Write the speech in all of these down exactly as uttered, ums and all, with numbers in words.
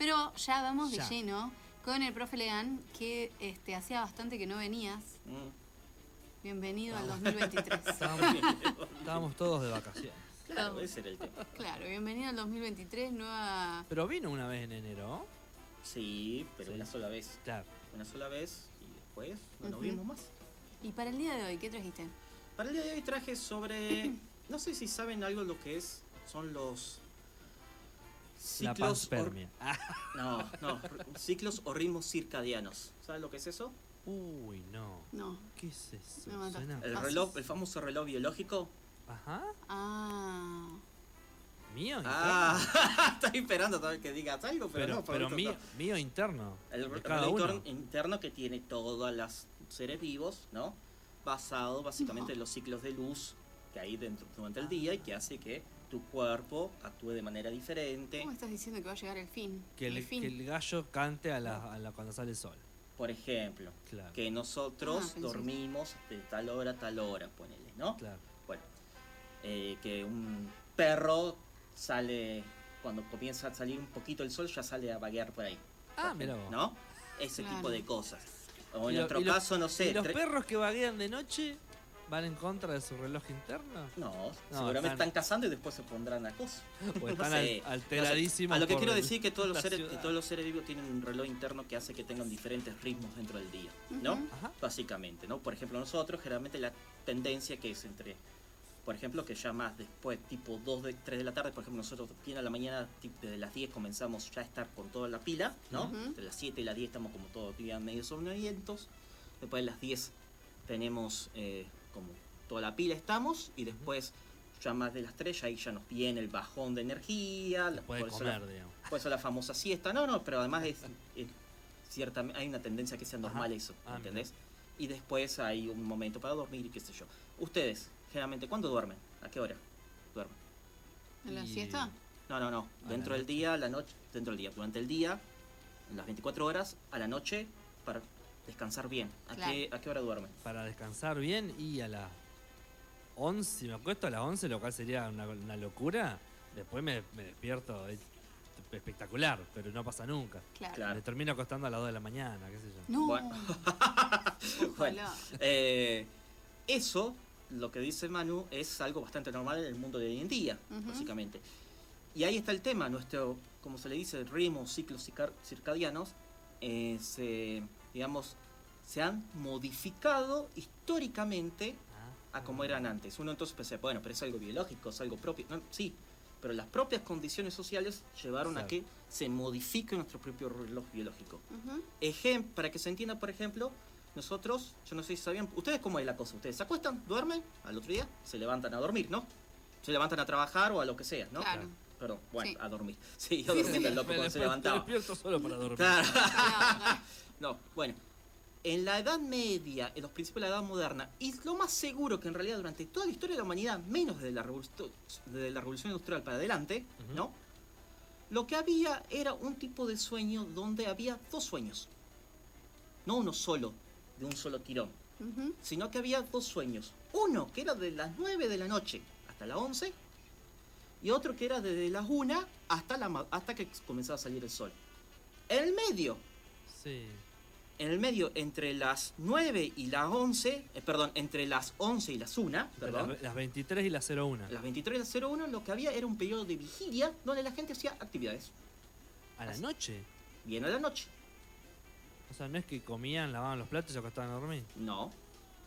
Pero ya vamos ya. de lleno con el profe Lean, que este, hacía bastante que no venías. Mm. Bienvenido ah. al dos mil veintitrés. Estábamos, estábamos todos de vacaciones. Claro, claro, ese era el tema. Claro, bienvenido al dos mil veintitrés, nueva... Pero vino una vez en enero. Sí, pero sí. una sola vez. Claro. Una sola vez y después no nos uh-huh. vimos más. ¿Y para el día de hoy qué trajiste? Para el día de hoy traje sobre... No sé si saben algo lo que es. Son los... Ciclos La panspermia. Or... No, no. Ciclos o ritmos circadianos. ¿Saben lo que es eso? Uy, no. No. ¿Qué es eso? No, no. El reloj, el famoso reloj biológico. Ajá. Ah... Mío interno. Ah, estás esperando a que digas algo, pero, pero no. Pero esto, mío, no. mío interno. El reloj interno que tiene todos los seres vivos, ¿no? Basado básicamente no. en los ciclos de luz que hay dentro durante el día y que hace que tu cuerpo actúe de manera diferente. ¿Cómo estás diciendo que va a llegar el fin? Que el, el, fin. Que el gallo cante a la, a la, cuando sale el sol. Por ejemplo, claro. que nosotros ah, dormimos de tal hora a tal hora, ponele, ¿no? Claro. Bueno, eh, que un perro... sale cuando comienza a salir un poquito el sol, ya sale a vaguear por ahí. Ah, mira vos. ¿No? Ese claro. tipo de cosas. O en lo, otro caso, los, no sé. ¿Y los tre... perros que vaguean de noche van en contra de su reloj interno? No, no seguramente están... están cazando y después se pondrán a cosas. Pues están no sé, alteradísimos. No sé. A lo que quiero decir es que todos los seres, que todos los seres vivos tienen un reloj interno que hace que tengan diferentes ritmos dentro del día, ¿no? Uh-huh. Básicamente, ¿no? Por ejemplo, nosotros generalmente la tendencia que es entre... Por ejemplo, que ya más después, tipo dos, tres de la tarde, por ejemplo, nosotros aquí a la mañana, desde las diez comenzamos ya a estar con toda la pila, ¿no? Uh-huh. Entre las siete y las diez estamos como todos medio somnolientos. Después de las diez tenemos eh, como toda la pila estamos y después ya más de las tres, ahí ya nos viene el bajón de energía. Puede comer, digamos. Por eso la famosa siesta. No, no, pero además es, es cierta, hay una tendencia que sea normal. Ajá. Eso, ah, ¿entendés? Mira. Y después hay un momento para dormir y qué sé yo. Ustedes... Generalmente, ¿cuándo duermen? ¿A qué hora duermen? ¿En la siesta? No, no, no. Dentro del día, la noche, dentro del día, durante el día, en las veinticuatro horas, a la noche, para descansar bien. ¿A, claro. qué, ¿a qué hora duermen? Para descansar bien y a las once, me acuesto a las once, lo cual sería una, una locura. Después me, me despierto, es espectacular, pero no pasa nunca. Claro. claro. Me termino acostando a las dos de la mañana, qué sé yo. No. Bueno, bueno eh, eso... Lo que dice Manu es algo bastante normal en el mundo de hoy en día, uh-huh. básicamente. Y ahí está el tema, nuestro, como se le dice, ritmo, ciclos circadianos, eh, se, digamos, se han modificado históricamente a como eran antes. Uno entonces pensaba, bueno, pero es algo biológico, es algo propio. No, sí, pero las propias condiciones sociales llevaron claro. a que se modifique nuestro propio reloj biológico. Uh-huh. Ejem- para que se entienda, por ejemplo... Nosotros, yo no sé si sabían, ¿ustedes cómo es la cosa? Ustedes se acuestan, duermen, al otro día se levantan a dormir, ¿no? Se levantan a trabajar o a lo que sea, ¿no? Claro. Perdón, bueno, sí. a dormir. Sí, yo dormí sí, sí. el loco cuando después, se levantaba. Me despierto solo para dormir. Claro. No, bueno. En la Edad Media, en los principios de la Edad Moderna, y lo más seguro que en realidad durante toda la historia de la humanidad, menos desde la, Revoluc- desde la Revolución Industrial para adelante, uh-huh. ¿no? Lo que había era un tipo de sueño donde había dos sueños. No uno solo. De un solo tirón, uh-huh. sino que había dos sueños. Uno que era de las nueve de la noche hasta las once y otro que era desde las una hasta, la, hasta que comenzaba a salir el sol. En el medio, sí. en el medio entre las nueve y las once, eh, perdón, entre las once y las una, perdón, las veintitrés y las cero una. Las veintitrés y las cero una lo que había era un periodo de vigilia donde la gente hacía actividades. ¿A la Así. noche? Bien a la noche. O sea, no es que comían, lavaban los platos y se acostaban a dormir. No,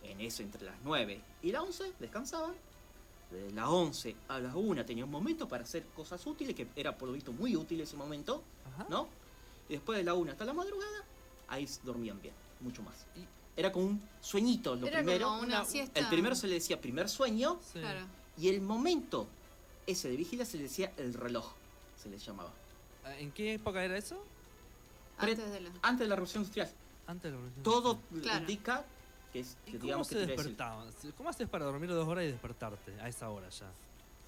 en eso entre las nueve y las once descansaban. De las once a las una tenía un momento para hacer cosas útiles, que era por lo visto muy útil ese momento, Ajá. ¿no? Y después de la una hasta la madrugada, ahí dormían bien, mucho más. Y era como un sueñito, lo era primero. Como una una, siesta. El primero se le decía primer sueño, sí. claro. y el momento ese de vigilia se le decía el reloj, se le llamaba. ¿En qué época era eso? Antes de, la... antes de la Revolución Industrial. Antes de la Revolución Todo claro. indica que es. Que, ¿Y digamos, ¿Cómo que se despertaban? Decir... ¿Cómo haces para dormir dos horas y despertarte a esa hora ya?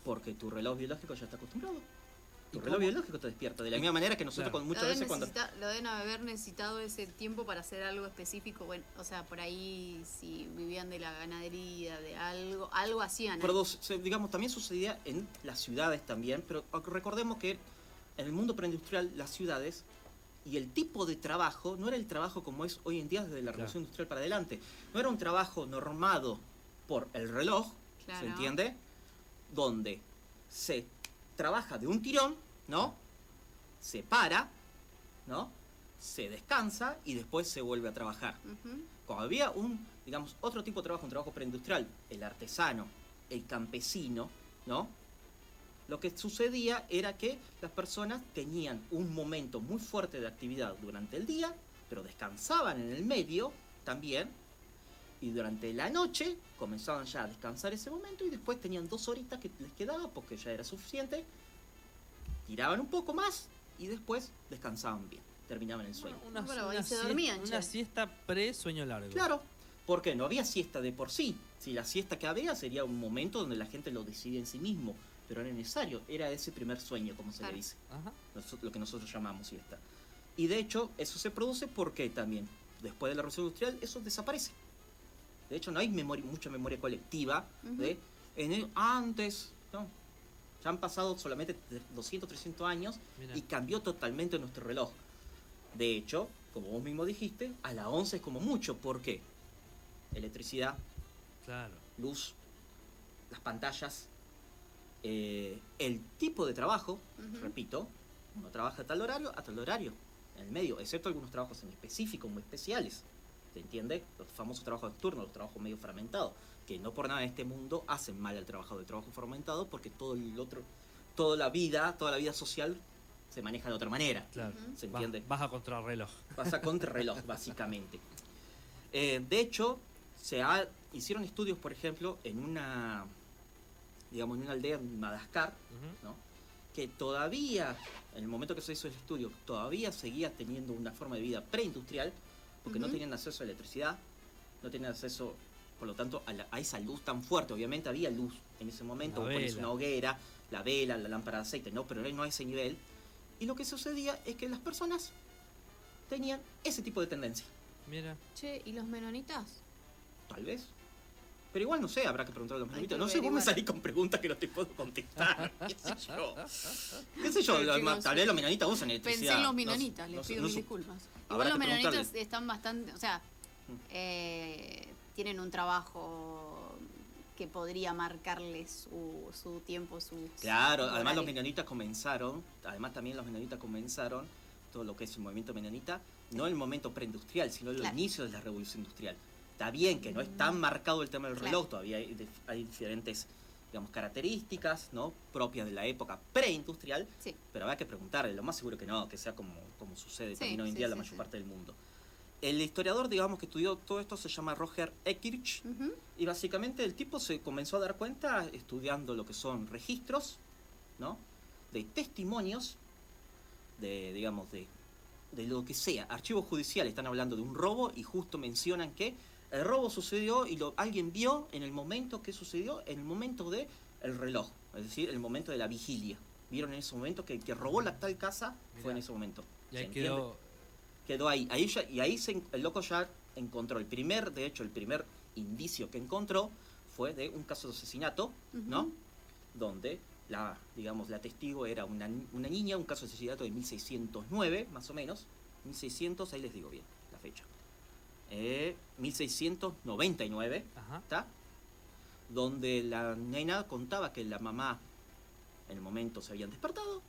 Porque tu reloj biológico ya está acostumbrado. Tu reloj cómo? biológico te despierta. De la misma manera que nosotros claro. con muchas veces cuando. Lo deben haber necesitado ese tiempo para hacer algo específico. Bueno, o sea, por ahí si vivían de la ganadería, de algo, algo hacían. ¿eh? Pero, digamos, también sucedía en las ciudades también, pero recordemos que. en el mundo preindustrial, las ciudades y el tipo de trabajo no era el trabajo como es hoy en día desde la Revolución claro. Industrial para adelante. No era un trabajo normado por el reloj, claro. ¿se entiende? Donde se trabaja de un tirón, ¿no? Se para, ¿no? Se descansa y después se vuelve a trabajar. Uh-huh. Como había un, digamos, otro tipo de trabajo, un trabajo preindustrial, el artesano, el campesino, ¿no? Lo que sucedía era que las personas tenían un momento muy fuerte de actividad durante el día, pero descansaban en el medio también, y durante la noche comenzaban ya a descansar ese momento y después tenían dos horitas que les quedaba porque ya era suficiente, tiraban un poco más y después descansaban bien, terminaban el sueño. Bueno, una, bueno, una, se dormían, una siesta pre-sueño largo. Claro. Porque no había siesta de por sí. Si la siesta que había sería un momento donde la gente lo decide en sí mismo, pero era necesario, era ese primer sueño, como se claro. le dice. Ajá. Lo que nosotros llamamos siesta. Y de hecho, eso se produce porque también, después de la Revolución Industrial, eso desaparece. De hecho, no hay memoria, mucha memoria colectiva uh-huh. de en el, antes, ¿no? Ya han pasado solamente doscientos, trescientos años. Mirá. Y cambió totalmente nuestro reloj. De hecho, como vos mismo dijiste, a las once es como mucho. ¿Por qué? Electricidad, claro. luz, las pantallas, eh, el tipo de trabajo, uh-huh. repito, uno trabaja a tal horario, a tal horario, en el medio, excepto algunos trabajos en específico, muy especiales, ¿se entiende? Los famosos trabajos nocturnos, los trabajos medio fragmentados, que no por nada en este mundo hacen mal al trabajo del trabajo fragmentado, porque todo el otro, toda la vida, toda la vida social se maneja de otra manera, claro. ¿se entiende? Vas a contrarreloj. Vas a contrarreloj, básicamente. Eh, de hecho, Se ha, hicieron estudios, por ejemplo, en una, digamos, en una aldea en Madagascar, uh-huh. ¿no? que todavía, en el momento que se hizo el estudio, todavía seguía teniendo una forma de vida preindustrial, porque uh-huh. no tenían acceso a electricidad, no tenían acceso, por lo tanto, a, la, a esa luz tan fuerte. Obviamente había luz en ese momento, vos pones una hoguera, la vela, la lámpara de aceite, no, pero no a ese nivel. Y lo que sucedía es que las personas tenían ese tipo de tendencia. Mira. Che, ¿y los menonitas? Tal vez. Pero igual no sé, habrá que preguntar a los menonitas. No sé, vos me salís con preguntas que no te puedo contestar. ¿Qué sé yo? ¿Qué sé yo? Lo, tal vez los menonitas usan electricidad. Pensé en los menonitas, no, les pido no, mil disculpas. Igual los menonitas están bastante... O sea, eh, tienen un trabajo que podría marcarles su, su tiempo, su... Claro, su además los menonitas comenzaron, además también los menonitas comenzaron todo lo que es el movimiento menonita, no el momento preindustrial, sino los claro. inicios de la Revolución Industrial. Está bien que no es tan marcado el tema del reloj, claro. todavía hay, hay diferentes, digamos, características, ¿no? propias de la época preindustrial, sí. pero habrá que preguntarle, lo más seguro que no, que sea como, como sucede sí, también hoy en sí, día en sí, la mayor sí. parte del mundo. El historiador, digamos, que estudió todo esto se llama Roger Ekirch, uh-huh. y básicamente el tipo se comenzó a dar cuenta estudiando lo que son registros, ¿no? de testimonios, de, digamos, de, de lo que sea, archivos judiciales, están hablando de un robo y justo mencionan que el robo sucedió y lo, alguien vio en el momento que sucedió, en el momento del reloj, es decir, el momento de la vigilia. Vieron en ese momento que el que robó la tal casa Mirá. fue en ese momento. Y ahí quedó... quedó ahí. ahí ya, y ahí se, el loco ya encontró el primer, de hecho, el primer indicio que encontró fue de un caso de asesinato, uh-huh. ¿no? Donde la, digamos, la testigo era una, una niña, un caso de asesinato de mil seiscientos nueve, más o menos. mil seiscientos, ahí les digo bien la fecha. Eh, mil seiscientos noventa y nueve, ¿está? Donde la nena contaba que la mamá en el momento se habían despertado,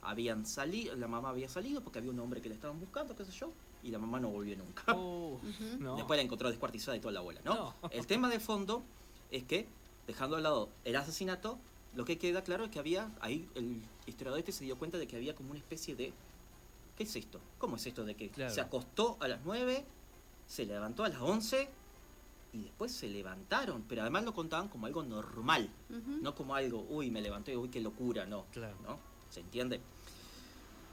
habían salido, la mamá había salido porque había un hombre que la estaban buscando, qué sé yo, y la mamá no volvió nunca. Oh, uh-huh. no. Después la encontró descuartizada y toda la abuela, ¿no? no. El tema de fondo es que, dejando al lado el asesinato, lo que queda claro es que había, ahí el historiador este se dio cuenta de que había como una especie de, ¿qué es esto? ¿Cómo es esto de que claro. se acostó a las nueve? Se levantó a las once y después se levantaron, pero además lo contaban como algo normal, uh-huh. no como algo, uy, me levanté, uy, qué locura, no, claro. ¿no? ¿Se entiende?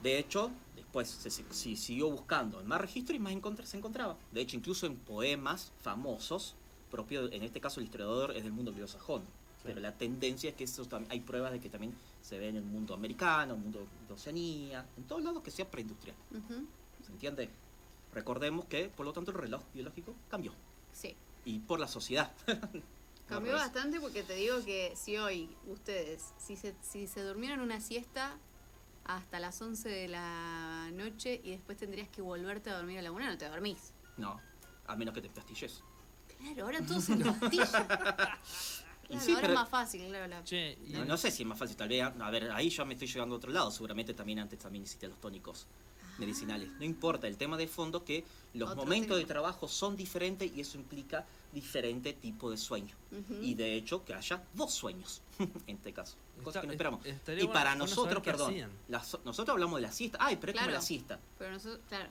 De hecho, después se, se, se siguió buscando en más registros y más encontr- se encontraba. De hecho, incluso en poemas famosos, propio, en este caso el historiador es del mundo anglosajón, claro. pero la tendencia es que eso tam- hay pruebas de que también se ve en el mundo americano, el mundo de Oceanía, en todos lados que sea preindustrial, uh-huh. ¿se entiende? Recordemos que, por lo tanto, el reloj biológico cambió. Sí. Y por la sociedad. Cambió bastante porque te digo que si hoy ustedes, si se, si se durmieron una siesta, hasta las once de la noche y después tendrías que volverte a dormir a la una, no te dormís. No, a menos que te empastilles. Claro, ahora todo se empastilla. Claro, sí, ahora pero... es más fácil, claro. La... Che, y... no, no sé si es más fácil, tal vez, a ver, ahí ya me estoy llegando a otro lado, seguramente también antes también hiciste los tónicos ah. medicinales. No importa, el tema de fondo es que los otro momentos tema. de trabajo son diferentes y eso implica diferente tipo de sueño. Uh-huh. Y de hecho que haya dos sueños, en este caso. Cosa que no esperamos. Y para nosotros, perdón, la, nosotros hablamos de la siesta. Ay, pero es claro, como la siesta. Pero nosotros, claro.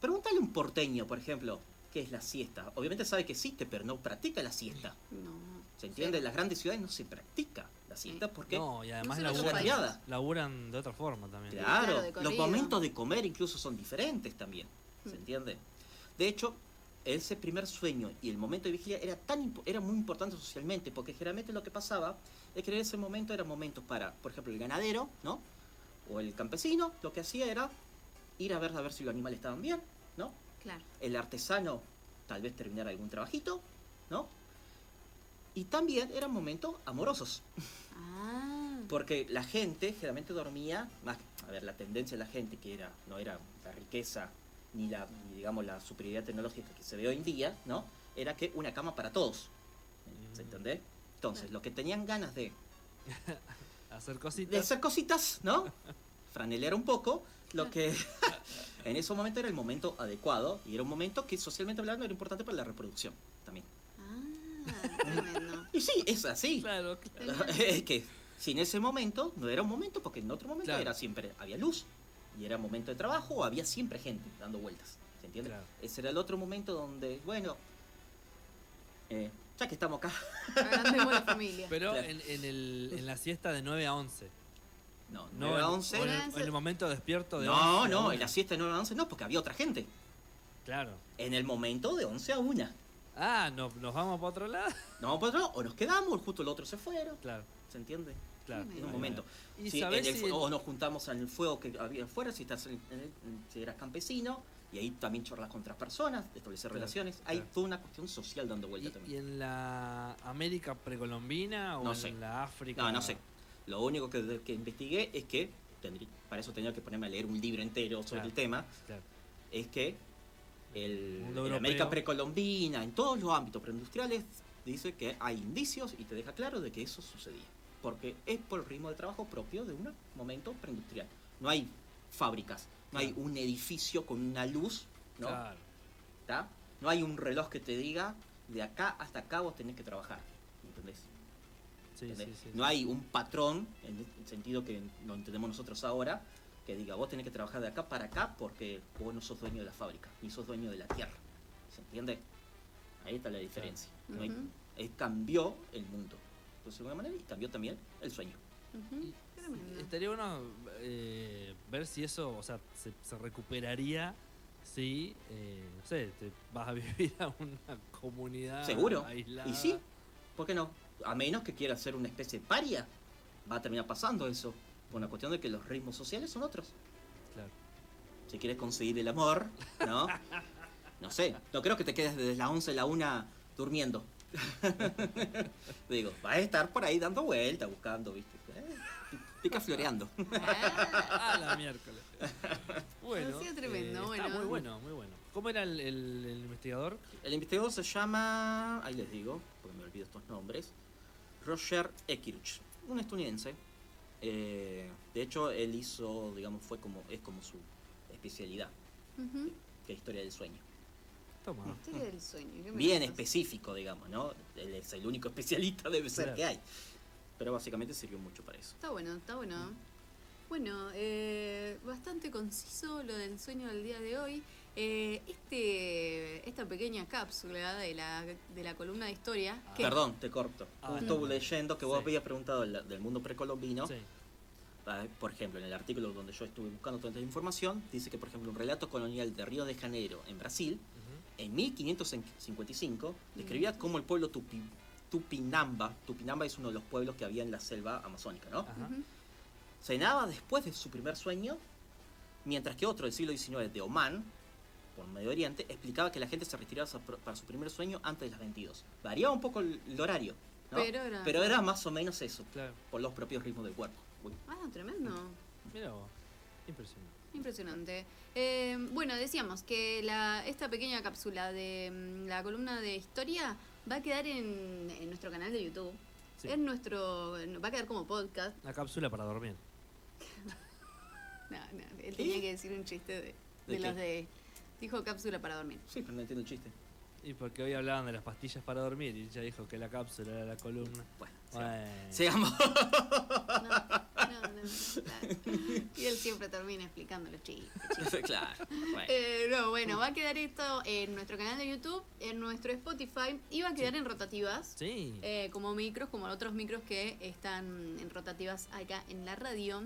Pregúntale a un porteño, por ejemplo, ¿qué es la siesta? Obviamente sabe que existe, pero no practica la siesta. No. ¿Se entiende? En las grandes ciudades no se practica la siesta porque... No, y además no laburan, laburan de otra forma también. Claro, claro, los momentos de comer incluso son diferentes también. ¿Se entiende? De hecho, ese primer sueño y el momento de vigilia era, tan, era muy importante socialmente porque generalmente lo que pasaba es que en ese momento eran momentos para, por ejemplo, el ganadero, ¿no? O el campesino, lo que hacía era ir a ver, a ver si los animales estaban bien, ¿no? Claro. El artesano tal vez terminar algún trabajito, ¿no? Y también eran momentos amorosos. Ah. Porque la gente generalmente dormía, más, a ver, la tendencia de la gente que era, no era la riqueza ni la, ni digamos, la superioridad tecnológica que se ve hoy en día, ¿no? Era que una cama para todos. ¿Se entendés? Entonces, los que tenían ganas de hacer cositas, de hacer cositas, ¿no? Franelear un poco, lo que en ese momento era el momento adecuado y era un momento que socialmente hablando era importante para la reproducción también. Y sí, es así. Claro, claro. Es que sin ese momento no era un momento, porque en otro momento claro. era siempre, había luz y era momento de trabajo o había siempre gente dando vueltas. ¿Se entiende? Claro. Ese era el otro momento donde, bueno, eh, ya que estamos acá. Agrandemos la familia. Pero claro. en, en, el, en la siesta de nueve a once. No, nueve a once. En, en el momento despierto de No, once, no, de en la siesta de nueve a once no, porque había otra gente. Claro. En el momento de once a una. Ah, ¿no, ¿nos vamos para otro lado? Nos vamos para otro lado, o nos quedamos, justo los otros se fueron. Claro. ¿Se entiende? Claro. En un momento. ¿Y sí, en el, si el... O nos juntamos en el fuego que había afuera, si, estás en el, si eras campesino, y ahí también charlas con otras personas, establecer claro, relaciones. Claro. Hay toda una cuestión social dando vuelta ¿Y, también. ¿Y en la América precolombina o no en sé. la África? No, no sé. Lo único que, que investigué es que, tendrí, para eso tenía que ponerme a leer un libro entero sobre claro, el tema, claro. es que... El, en América precolombina, en todos los ámbitos preindustriales, dice que hay indicios y te deja claro de que eso sucedía. Porque es por el ritmo de trabajo propio de un momento preindustrial. No hay fábricas, no claro. hay un edificio con una luz, ¿no? Claro. ¿Tá? No hay un reloj que te diga de acá hasta acá vos tenés que trabajar. ¿Entendés? Sí, ¿Entendés? Sí, sí, no sí. hay un patrón, en el sentido que lo entendemos nosotros ahora, que diga, vos tenés que trabajar de acá para acá porque vos no sos dueño de la fábrica, ni sos dueño de la tierra. ¿Se entiende? Ahí está la diferencia. Claro. ¿no? Uh-huh. Él cambió el mundo, de alguna manera, y cambió también el sueño. Uh-huh. Estaría bueno eh, ver si eso, o sea, se, se recuperaría si, eh, no sé, te vas a vivir a una comunidad ¿Seguro? aislada. Y sí, ¿por qué no? A menos que quieras ser una especie de paria, va a terminar pasando eso. Por una cuestión de que los ritmos sociales son otros. Claro. Si quieres conseguir el amor, ¿no? No sé, no creo que te quedes desde las once a la una durmiendo. Digo, vas a estar por ahí dando vueltas, buscando, ¿viste? ¿Eh? Pica floreando. Ah, a la miércoles. Bueno, sí, tremendo, eh, bueno. Está muy bueno, muy bueno. ¿Cómo era el, el, el investigador? El investigador se llama, ahí les digo, porque me olvido estos nombres, Roger Ekirch, un estadounidense. Eh, de hecho, él hizo, digamos, fue como es como su especialidad, uh-huh. que es historia del sueño. Toma. La historia del sueño. Bien específico, digamos, ¿no? Él es el único especialista debe ser claro. que hay. Pero básicamente sirvió mucho para eso. Está bueno, está bueno. Uh-huh. Bueno, eh, bastante conciso lo del sueño del día de hoy. Eh, este, esta pequeña cápsula de la, de la columna de historia. Ah, que... Perdón, te corto. Ah, Estuve no. leyendo que vos sí. habías preguntado del, del mundo precolombino. Sí. Por ejemplo, en el artículo donde yo estuve buscando toda esta información, dice que, por ejemplo, un relato colonial de Río de Janeiro, en Brasil, uh-huh. en mil quinientos cincuenta y cinco, describía uh-huh. cómo el pueblo tupi, Tupinamba, Tupinamba es uno de los pueblos que había en la selva amazónica, ¿no? Uh-huh. Cenaba después de su primer sueño, mientras que otro del siglo diecinueve de Omán, por Medio Oriente, explicaba que la gente se retiraba para su primer sueño antes de las veintidós. Variaba un poco el, el horario, ¿no? Pero, era... Pero era más o menos eso, claro. por los propios ritmos del cuerpo. Uy. Ah, tremendo. Mirá vos. Impresionante. Impresionante. Eh, bueno, decíamos que la, esta pequeña cápsula de la columna de historia va a quedar en, en nuestro canal de YouTube. Sí. En nuestro, va a quedar como podcast. La cápsula para dormir. no, no, él tenía ¿Eh? que decir un chiste de, de, ¿De los de... Dijo cápsula para dormir. Sí, pero no entiendo el chiste. Y porque hoy hablaban de las pastillas para dormir y ya dijo que la cápsula era la columna. Bueno, bueno. sigamos. No. No, no, claro. Y él siempre termina explicando los chistes. chistes. Claro. Bueno. Eh, no, bueno, va a quedar esto en nuestro canal de YouTube, en nuestro Spotify, y va a quedar sí. en rotativas. Sí. Eh, como micros, como otros micros que están en rotativas acá en la radio.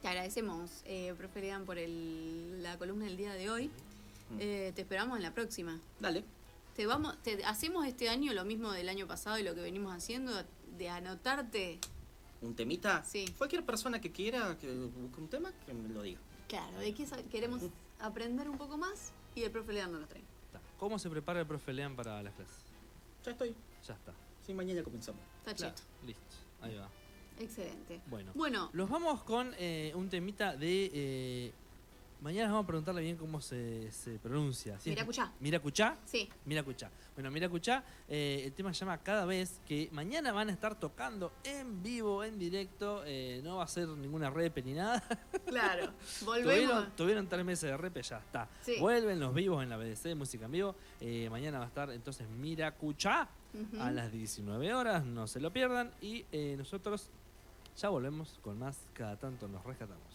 Te agradecemos, eh, Profe Lean, por el, la columna del día de hoy. Eh, te esperamos en la próxima. Dale. Te vamos, te hacemos este año lo mismo del año pasado y lo que venimos haciendo, de anotarte. ¿Un temita? Sí. Cualquier persona que quiera que busque un tema, que me lo diga. Claro, de qué queremos aprender un poco más y el Profe Lean no lo trae. ¿Cómo se prepara el Profe Lean para las clases? Ya estoy. Ya está. Sí, mañana comenzamos. Está claro. Chido. Listo, ahí va. Excelente. Bueno, bueno. Los vamos con eh, un temita de... Eh, mañana nos vamos a preguntarle bien cómo se, se pronuncia. ¿Sí? Miracuchá. ¿Miracuchá? Sí. Miracuchá. Bueno, Miracuchá, eh, el tema se llama Cada Vez, que mañana van a estar tocando en vivo, en directo. Eh, no va a ser ninguna repe ni nada. Claro. Volvemos. Tuvieron, tuvieron tres meses de repe, ya está. Sí. Vuelven los vivos en la B D C, Música en Vivo. Eh, mañana va a estar entonces Miracuchá uh-huh. a las diecinueve horas. No se lo pierdan. Y eh, nosotros ya volvemos con más Cada Tanto Nos Rescatamos.